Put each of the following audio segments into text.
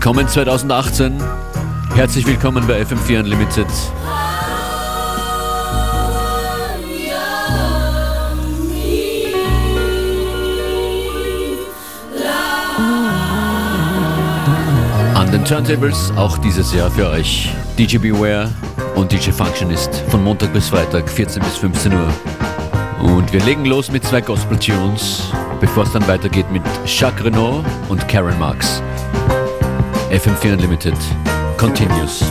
Willkommen 2018, herzlich willkommen bei FM4 Unlimited. An den Turntables auch dieses Jahr für euch DJ Beware und DJ Functionist von Montag bis Freitag 14 bis 15 Uhr. Und wir legen los mit zwei Gospel-Tunes. bevor es dann weitergeht mit Jacques Renault und Karen Marx. FM4 Unlimited continues.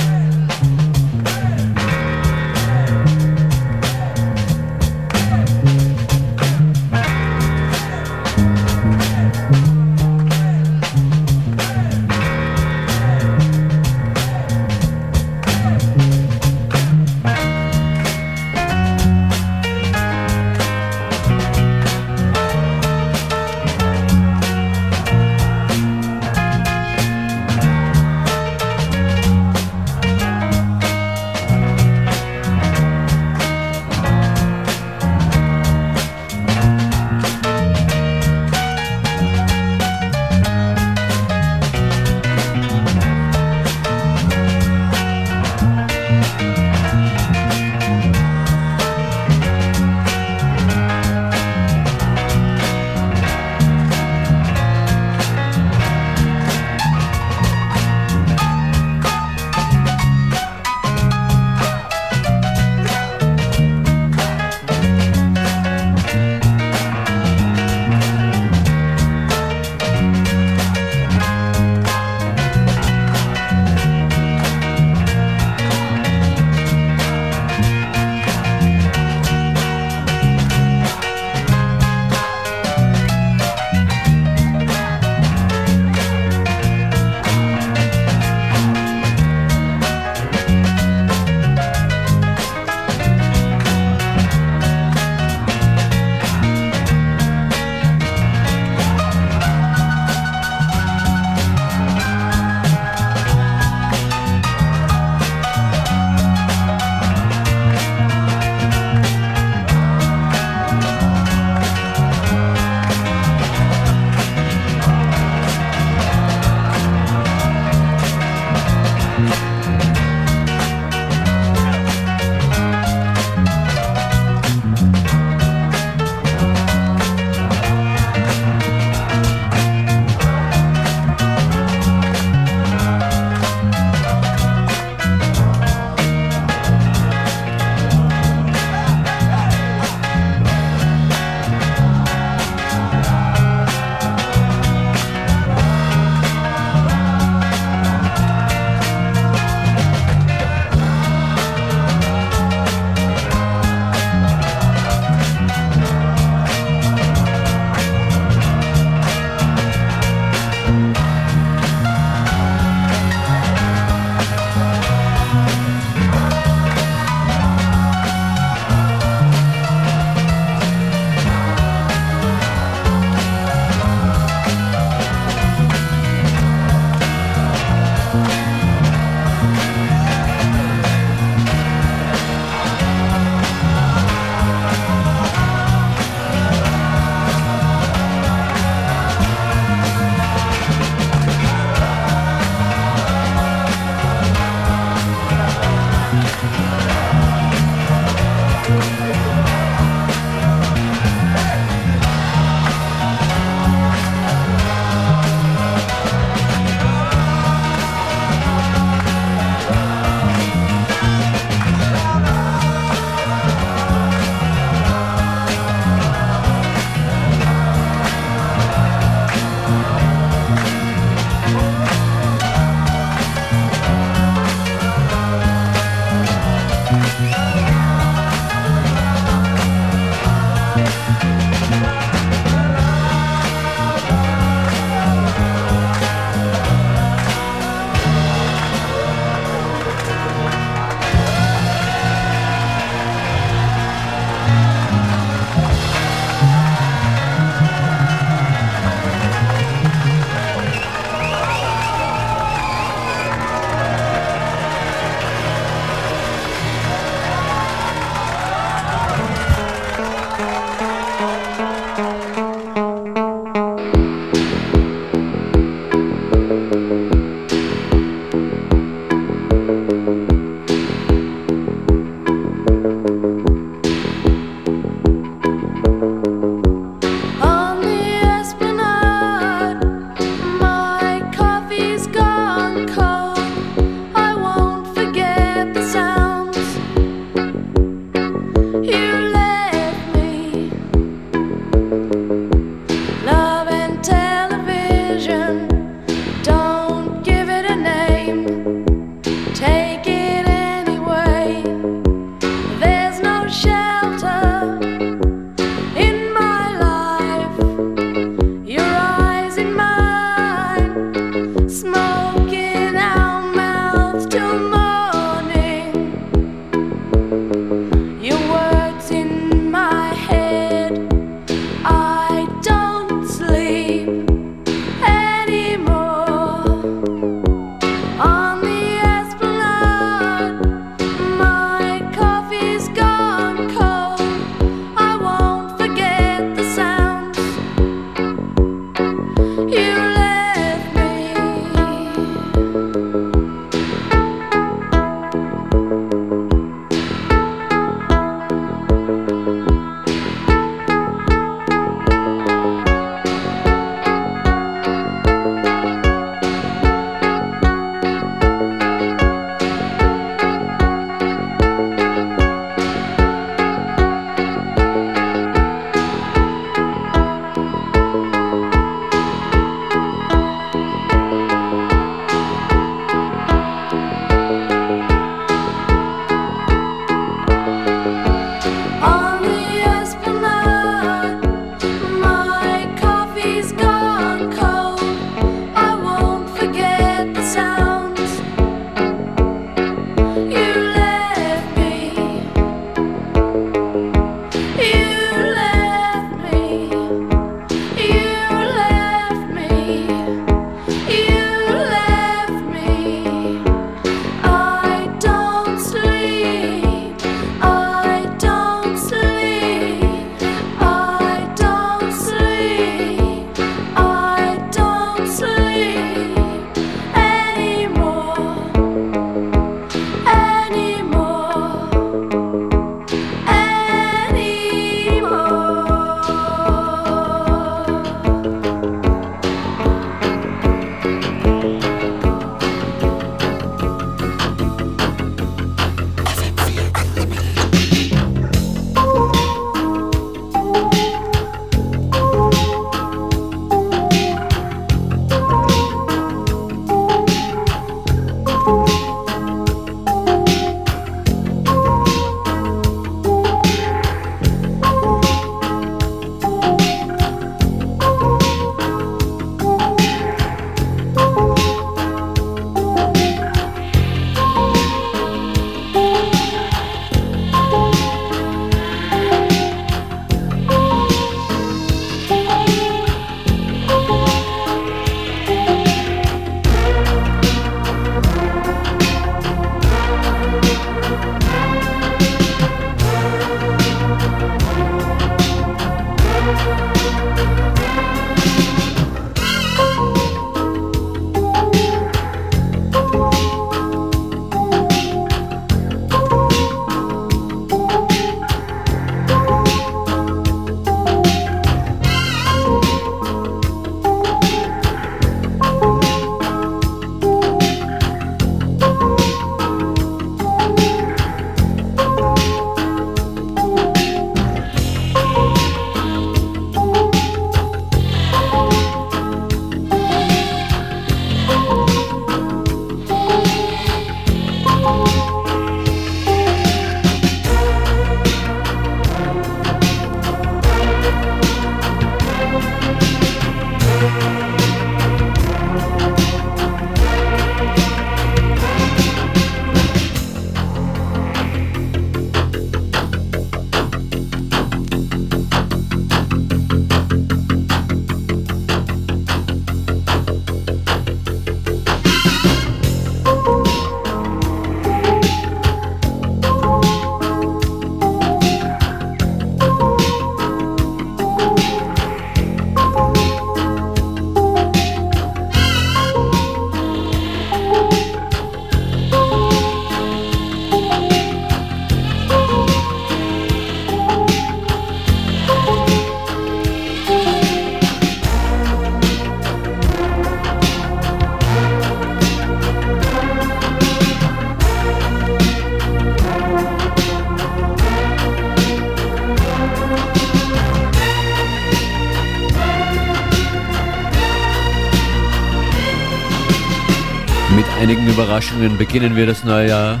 einigen Überraschungen beginnen wir das neue Jahr.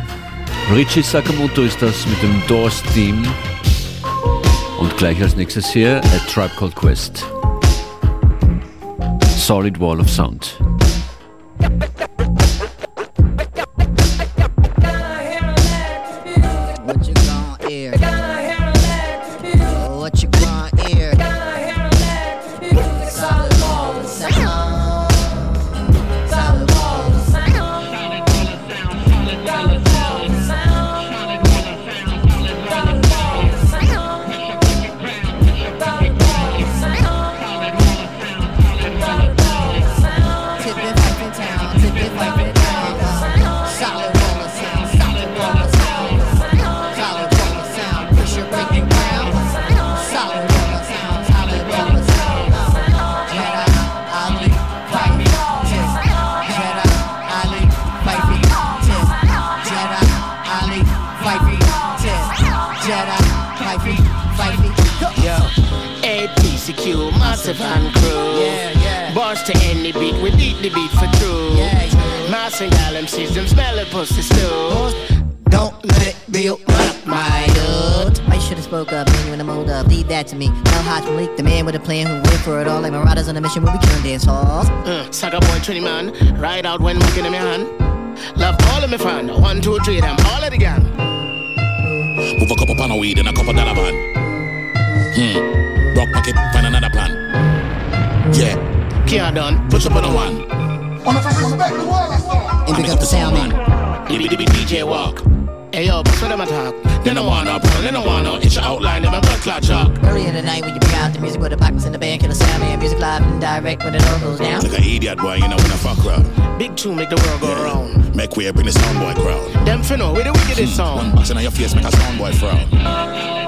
Richie Sakamoto ist das mit dem Doors-Theme. Und gleich als nächstes hier A Tribe Called Quest. Solid Wall of Sound. Sucker boy, Trini man, ride out when looking in my hand. Love all of my fan, 1, 2, 3, them all of the gang. Move a couple pan of weed and a couple dollar van. Rock pocket, find another plan. Yeah, Kia done, push up on a one. And pick up the sound man. Dibby DJ walk. Hey yo, put them attack. They don't want up, they don't want up. It's your outline, they're my blood clot chalk. Earlier tonight when you pick out the music with the pockets in the band, kill the sound man, music live and direct when it all goes down. Like an idiot boy, you know when I fuck around. Big two make the world go round. Make way, bring the sound boy crowd. Them finno, where the wickedest sound. One box in your face, make a sound boy frown.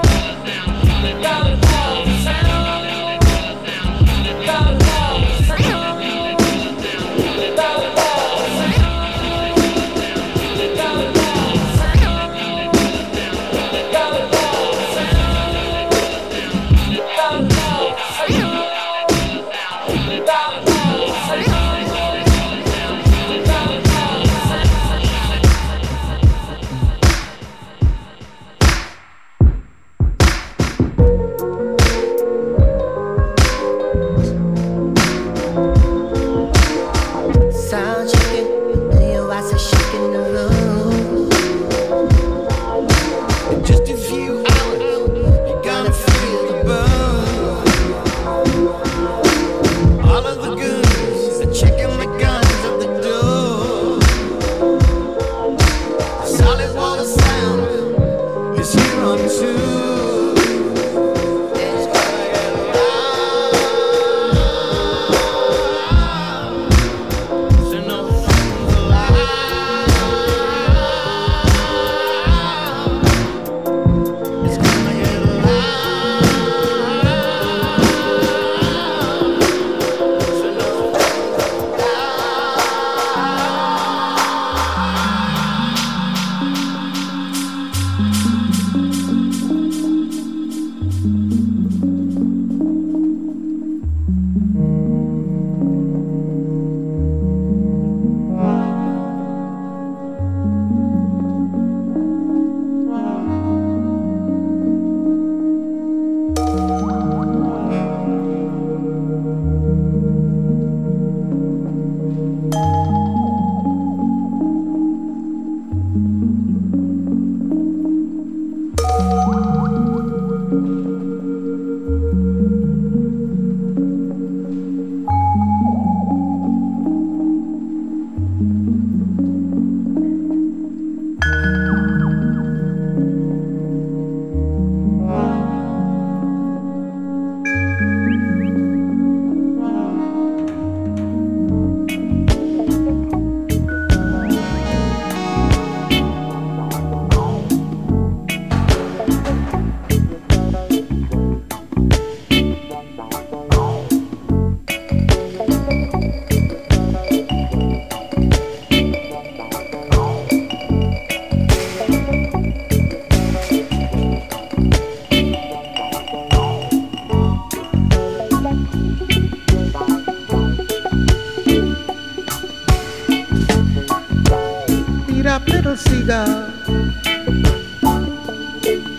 seagull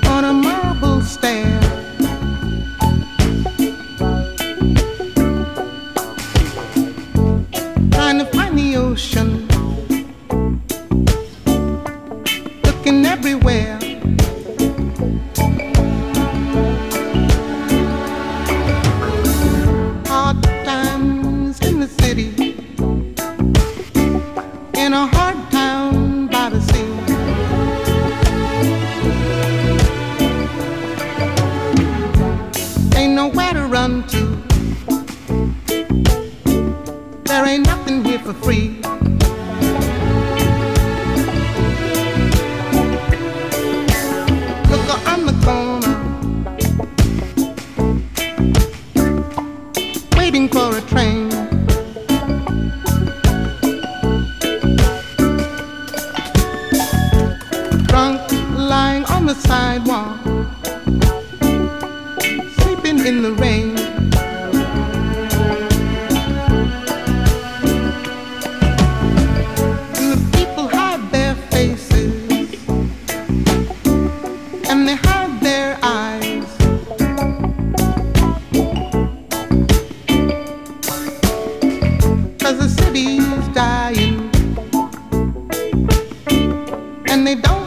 on a marble stand. Trying to find the ocean, looking everywhere. Hard times in the city, in a hard town by the sea. Ain't nowhere to run to, there ain't nothing here for free. Look on the corner, waiting for a train. The sidewalk, sleeping in the rain. And the people hide their faces, and they hide their eyes. Cause the city's dying, and they don't.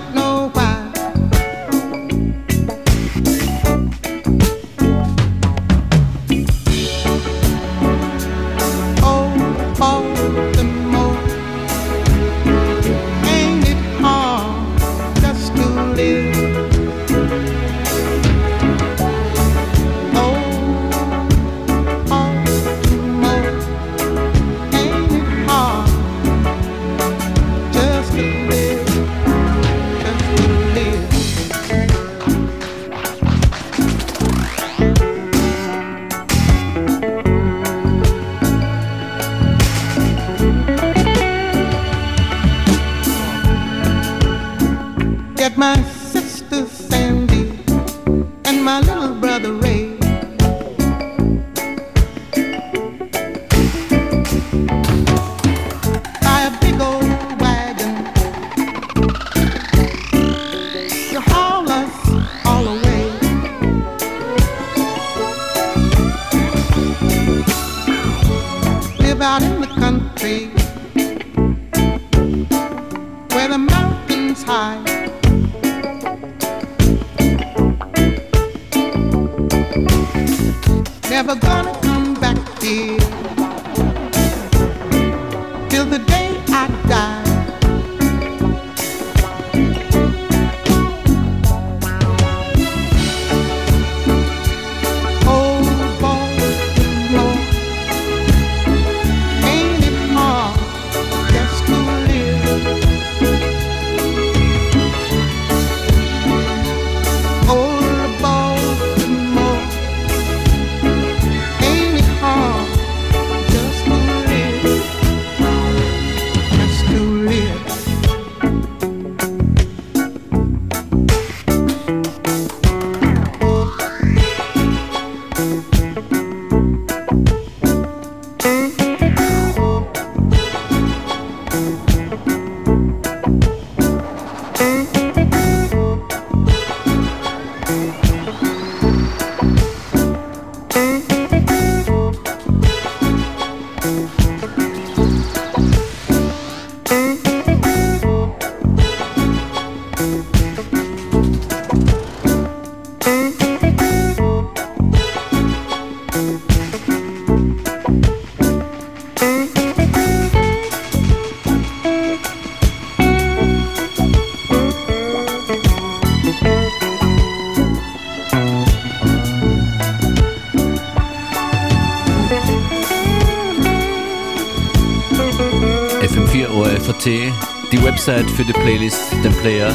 Die Website für die Playlist, den Player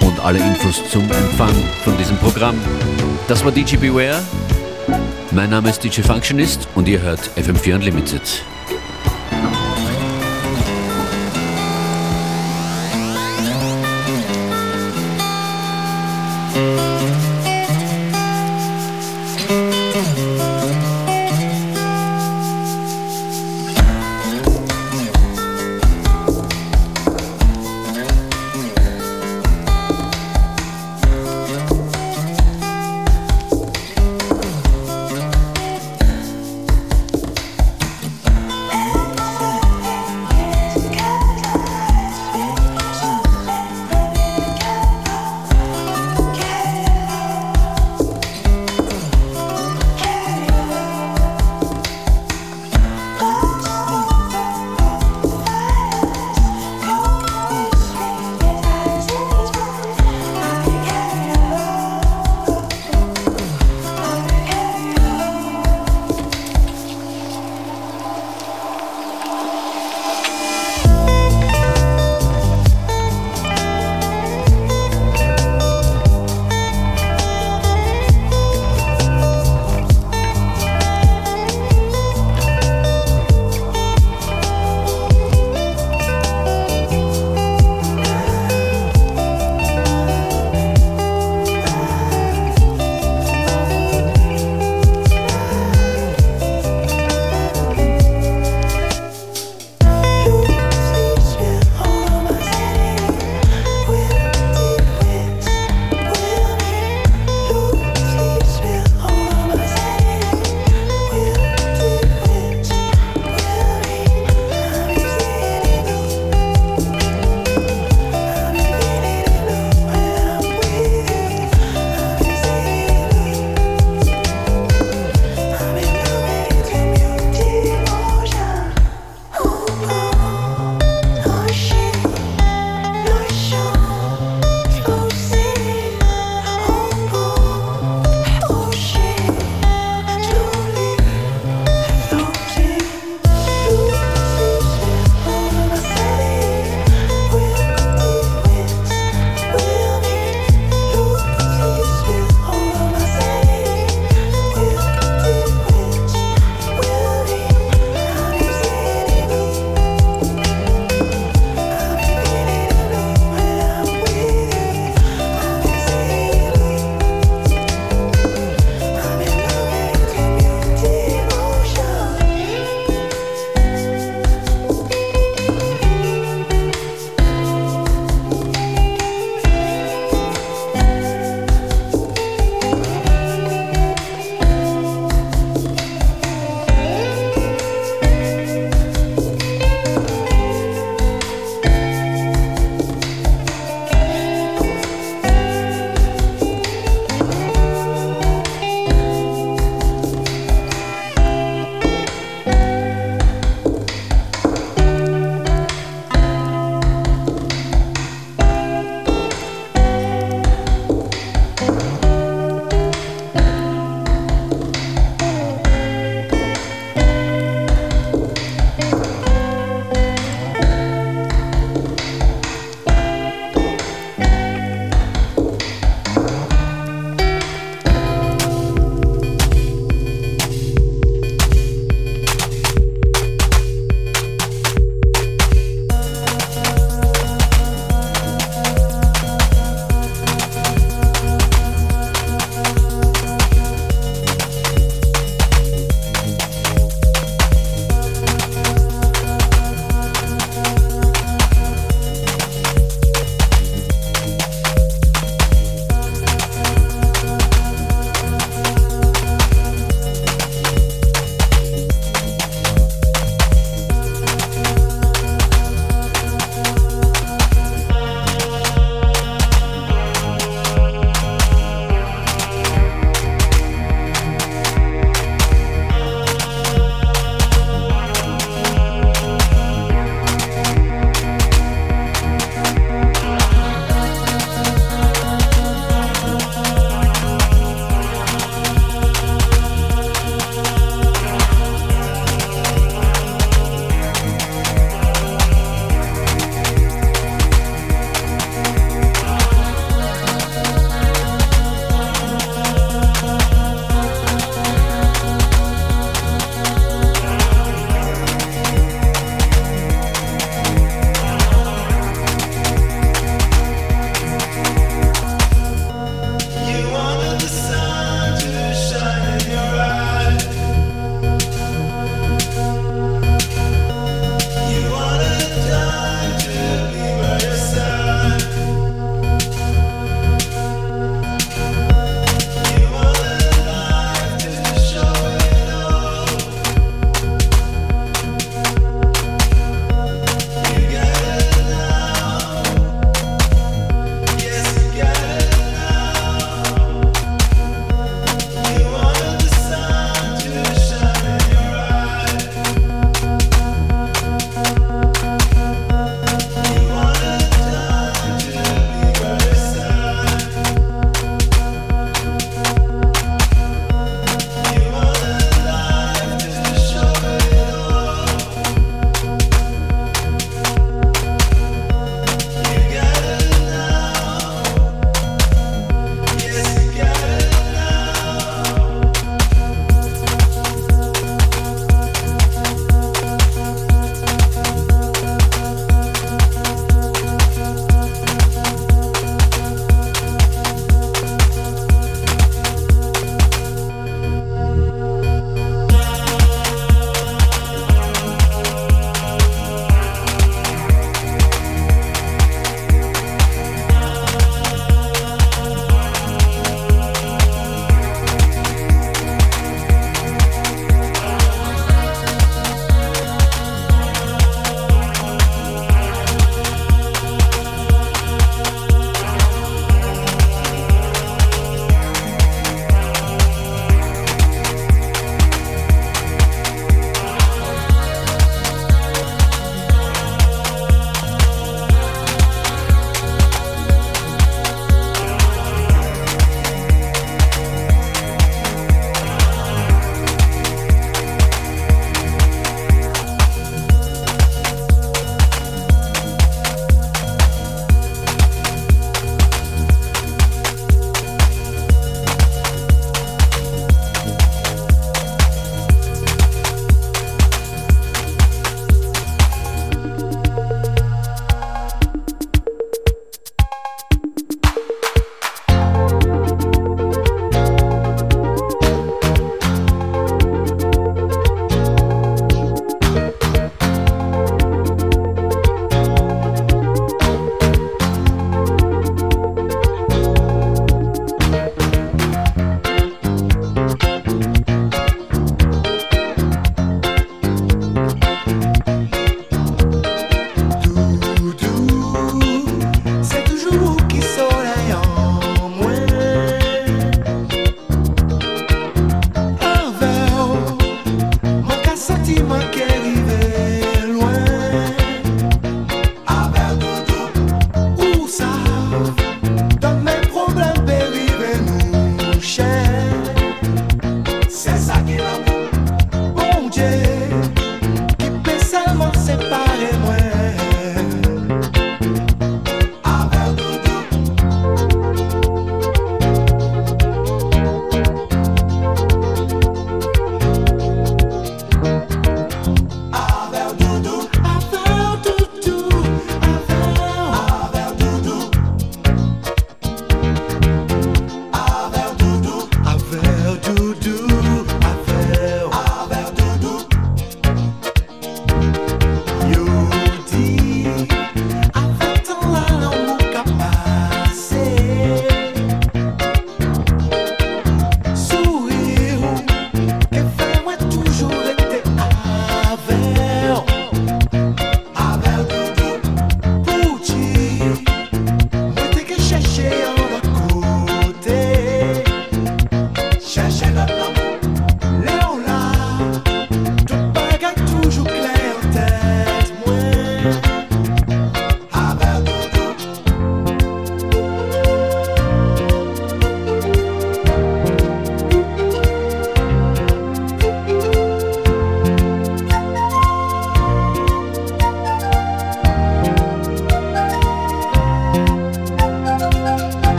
und alle Infos zum Empfang von diesem Programm. Das war DJ Beware. Mein Name ist DJ Functionist und ihr hört FM4 Unlimited.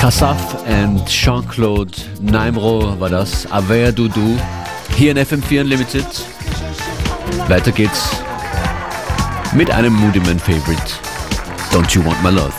Kassaf und Jean-Claude Naimro war das. Aver Dudu. Hier in FM4 Unlimited. Weiter geht's mit einem Moody Man Favorite. Don't You Want My Love?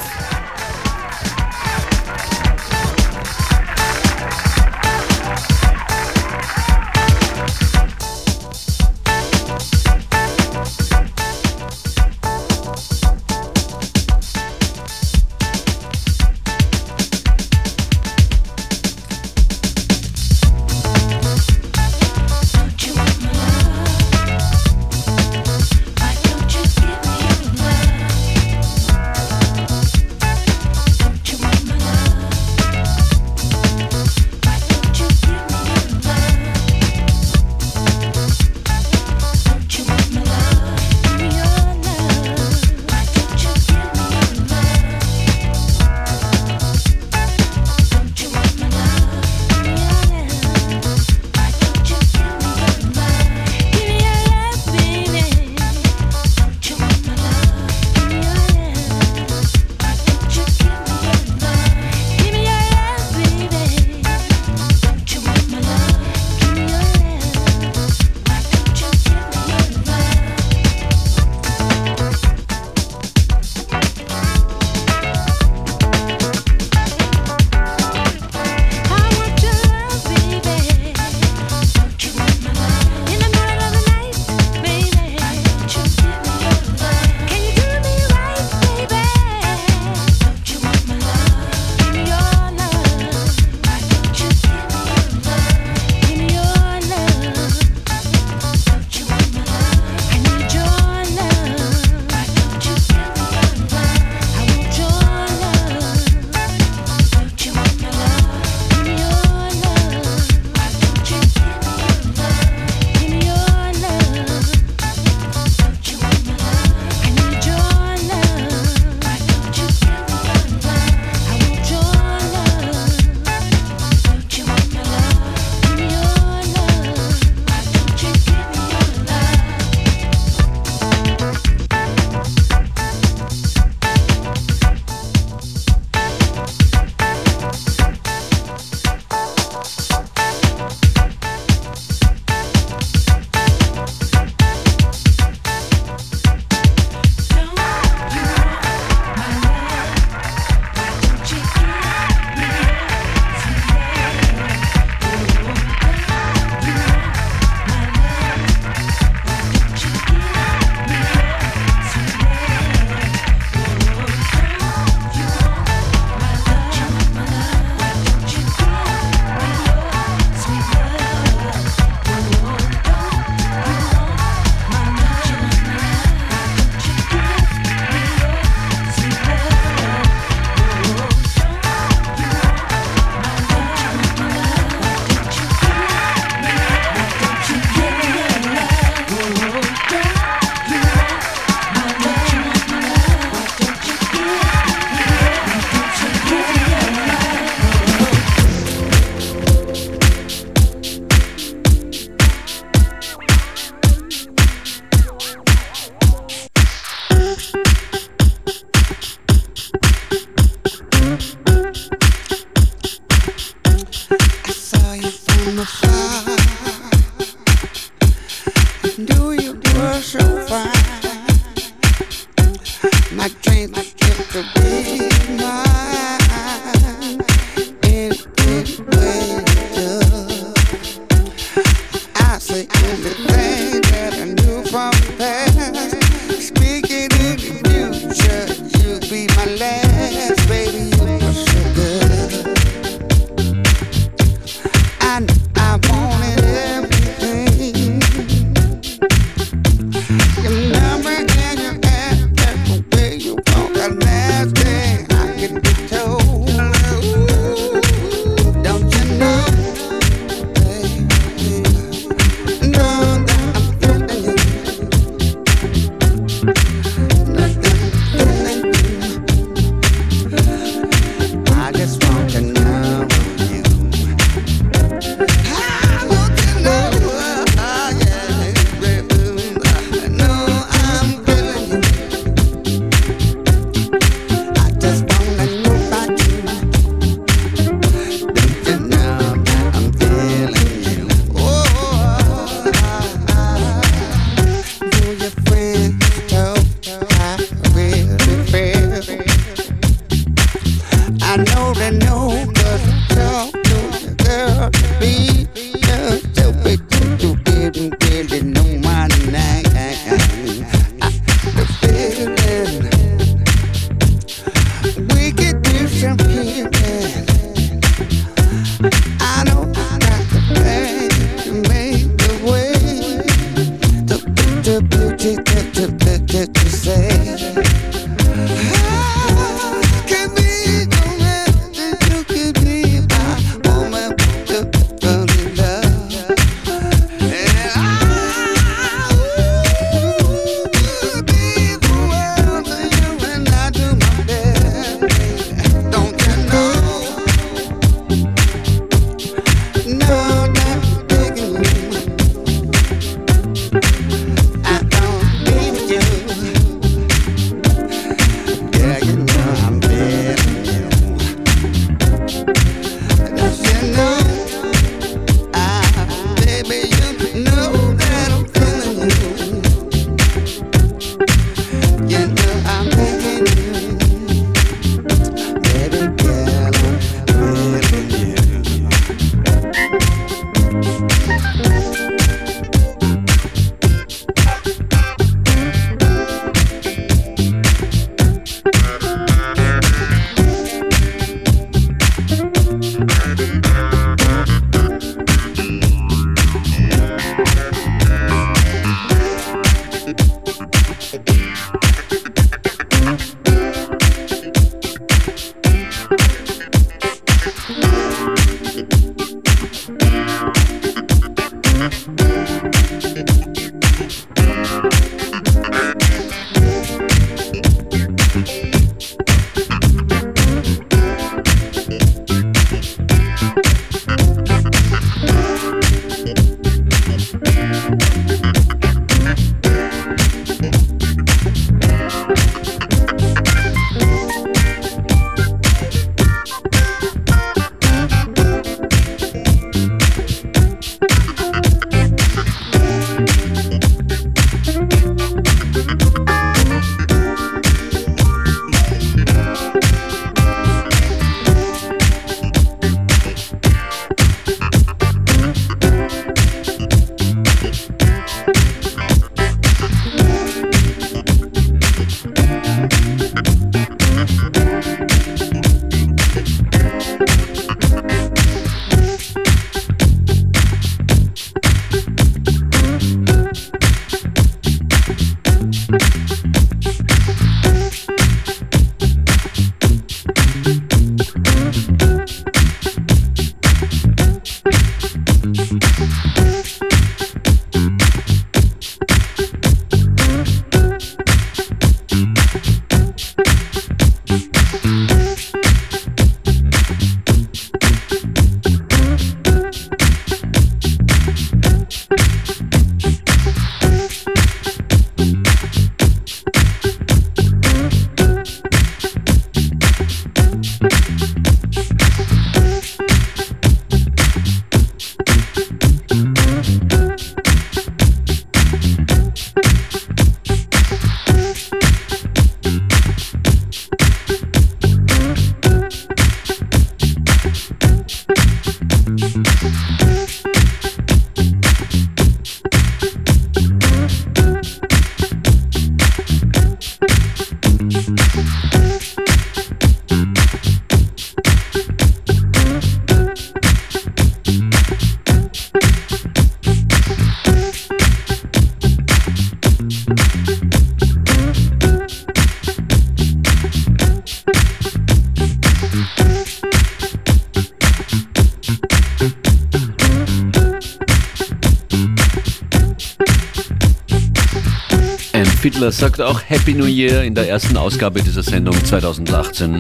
Fiddler sagt auch Happy New Year in der ersten Ausgabe dieser Sendung 2018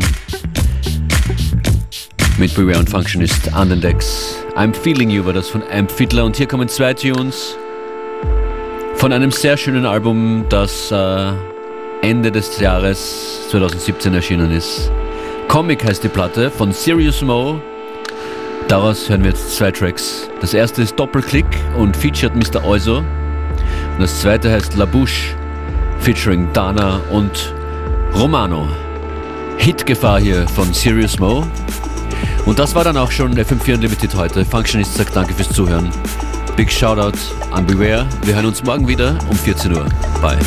mit Beware und Functionist an den Decks. I'm Feeling You war das von Amp Fiddler und hier kommen zwei Tunes von einem sehr schönen Album, das Ende des Jahres 2017 erschienen ist. Comic heißt die Platte von Siriusmo. Daraus hören wir jetzt zwei Tracks. Das erste ist Doppelklick und featured Mr. Oizo und das zweite heißt La Bouche, featuring Dana und Romano. Hitgefahr hier von Siriusmo. Und das war dann auch schon FM4 Unlimited heute. Functionist sagt danke fürs Zuhören. Big Shoutout an Beware. Wir hören uns morgen wieder um 14 Uhr. Bye.